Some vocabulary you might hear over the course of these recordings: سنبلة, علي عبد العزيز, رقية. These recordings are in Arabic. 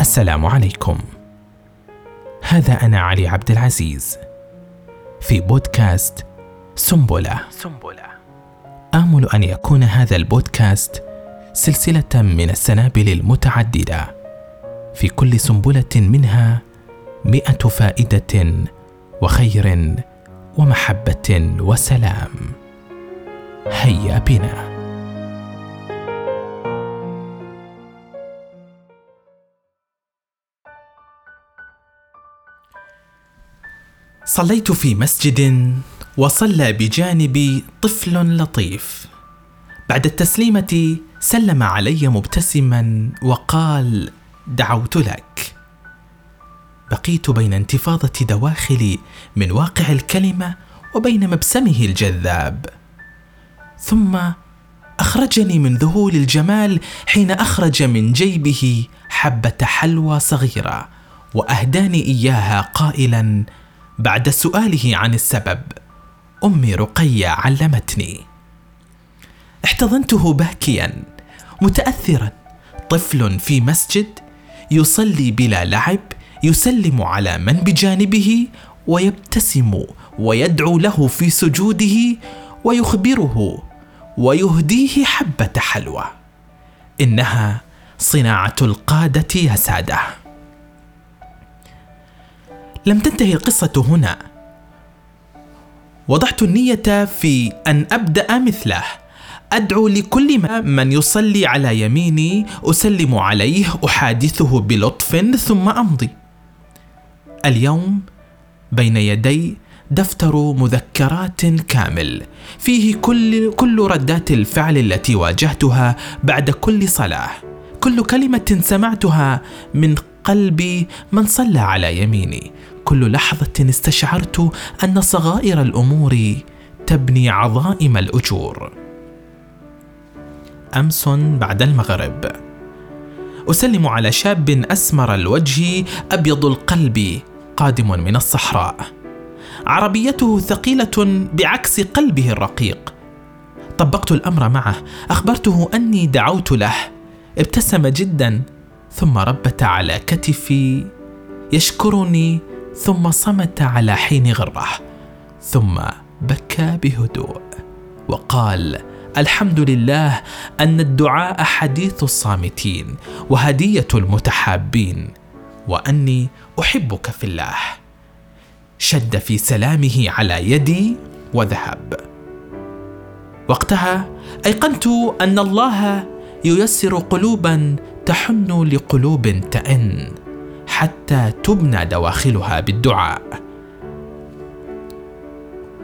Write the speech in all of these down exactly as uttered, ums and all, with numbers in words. السلام عليكم. هذا أنا علي عبد العزيز في بودكاست سنبلة. سنبلة. آمل أن يكون هذا البودكاست سلسلة من السنابل المتعددة، في كل سنبلة منها مئة فائدة وخير ومحبة وسلام. هيا بنا. صليت في مسجد وصلى بجانبي طفل لطيف. بعد التسليمة سلم علي مبتسما وقال: دعوت لك. بقيت بين انتفاضة دواخلي من واقع الكلمة وبين مبسمه الجذاب، ثم أخرجني من ذهول الجمال حين أخرج من جيبه حبة حلوى صغيرة وأهداني إياها قائلا بعد سؤاله عن السبب: أمي رقية علمتني. احتضنته باكيا متأثرا، طفل في مسجد يصلي بلا لعب، يسلم على من بجانبه ويبتسم ويدعو له في سجوده ويخبره ويهديه حبة حلوى. إنها صناعة القادة يا سادة. لم تنتهي القصة هنا. وضعت النية في أن أبدأ مثله، أدعو لكل من يصلي على يميني، أسلم عليه، أحادثه بلطف، ثم أمضي. اليوم بين يدي دفتر مذكرات كامل فيه كل, كل ردات الفعل التي واجهتها بعد كل صلاة، كل كلمة سمعتها من قلبي من صلى على يميني، كل لحظة استشعرت أن صغائر الأمور تبني عظائم الأجور. أمس بعد المغرب أسلم على شاب أسمر الوجه أبيض القلب، قادم من الصحراء، عربيته ثقيلة بعكس قلبه الرقيق. طبقت الأمر معه، أخبرته أني دعوت له، ابتسم جدا ثم ربت على كتفي يشكرني، ثم صمت على حين غره، ثم بكى بهدوء وقال: الحمد لله أن الدعاء حديث الصامتين وهدية المتحابين، وأني أحبك في الله. شد في سلامه على يدي وذهب. وقتها أيقنت أن الله ييسر قلوبا تحن لقلوب تئن حتى تبنى دواخلها بالدعاء.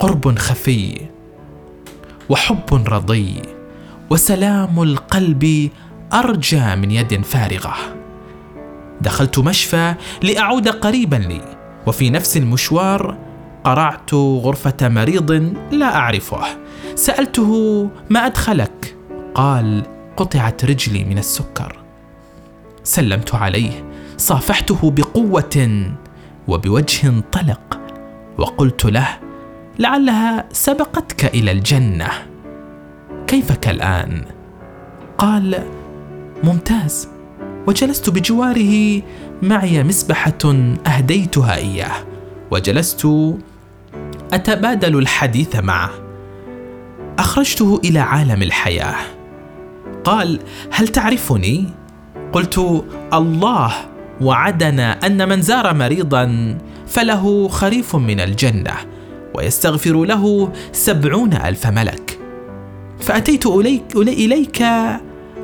قرب خفي وحب رضي وسلام القلب أرجى من يد فارغة. دخلت مشفى لأعود قريبا لي، وفي نفس المشوار قرعت غرفة مريض لا أعرفه. سألته: ما أدخلك؟ قال: قطعت رجلي من السكر. سلمت عليه، صافحته بقوة وبوجه طلق، وقلت له: لعلها سبقتك إلى الجنة، كيفك الآن؟ قال: ممتاز. وجلست بجواره، معي مسبحة أهديتها إياه، وجلست أتبادل الحديث معه. أخرجته إلى عالم الحياة. قال: هل تعرفني؟ قلت: الله وعدنا أن من زار مريضا فله خريف من الجنة ويستغفر له سبعون ألف ملك. فأتيت إليك, إليك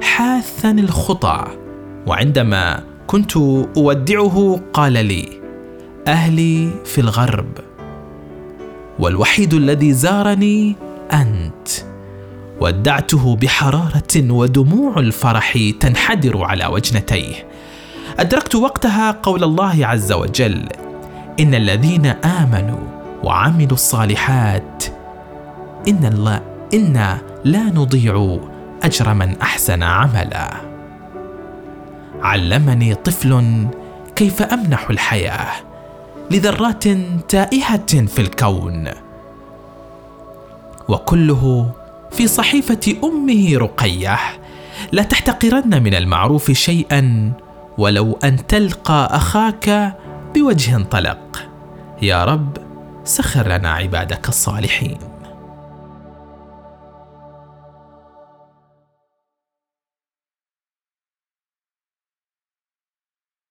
حاثا الخطى، وعندما كنت أودعه قال لي: أهلي في الغرب والوحيد الذي زارني أنت. ودعته بحرارة ودموع الفرح تنحدر على وجنتيه. أدركت وقتها قول الله عز وجل: إن الذين آمنوا وعملوا الصالحات إن الله إنا لا نضيع أجر من أحسن عملا. علمني طفل كيف أمنح الحياة لذرات تائهة في الكون، وكله في صحيفة أمه رقية. لا تحتقرن من المعروف شيئا ولو أن تلقى أخاك بوجه طلق. يا رب سخر لنا عبادك الصالحين.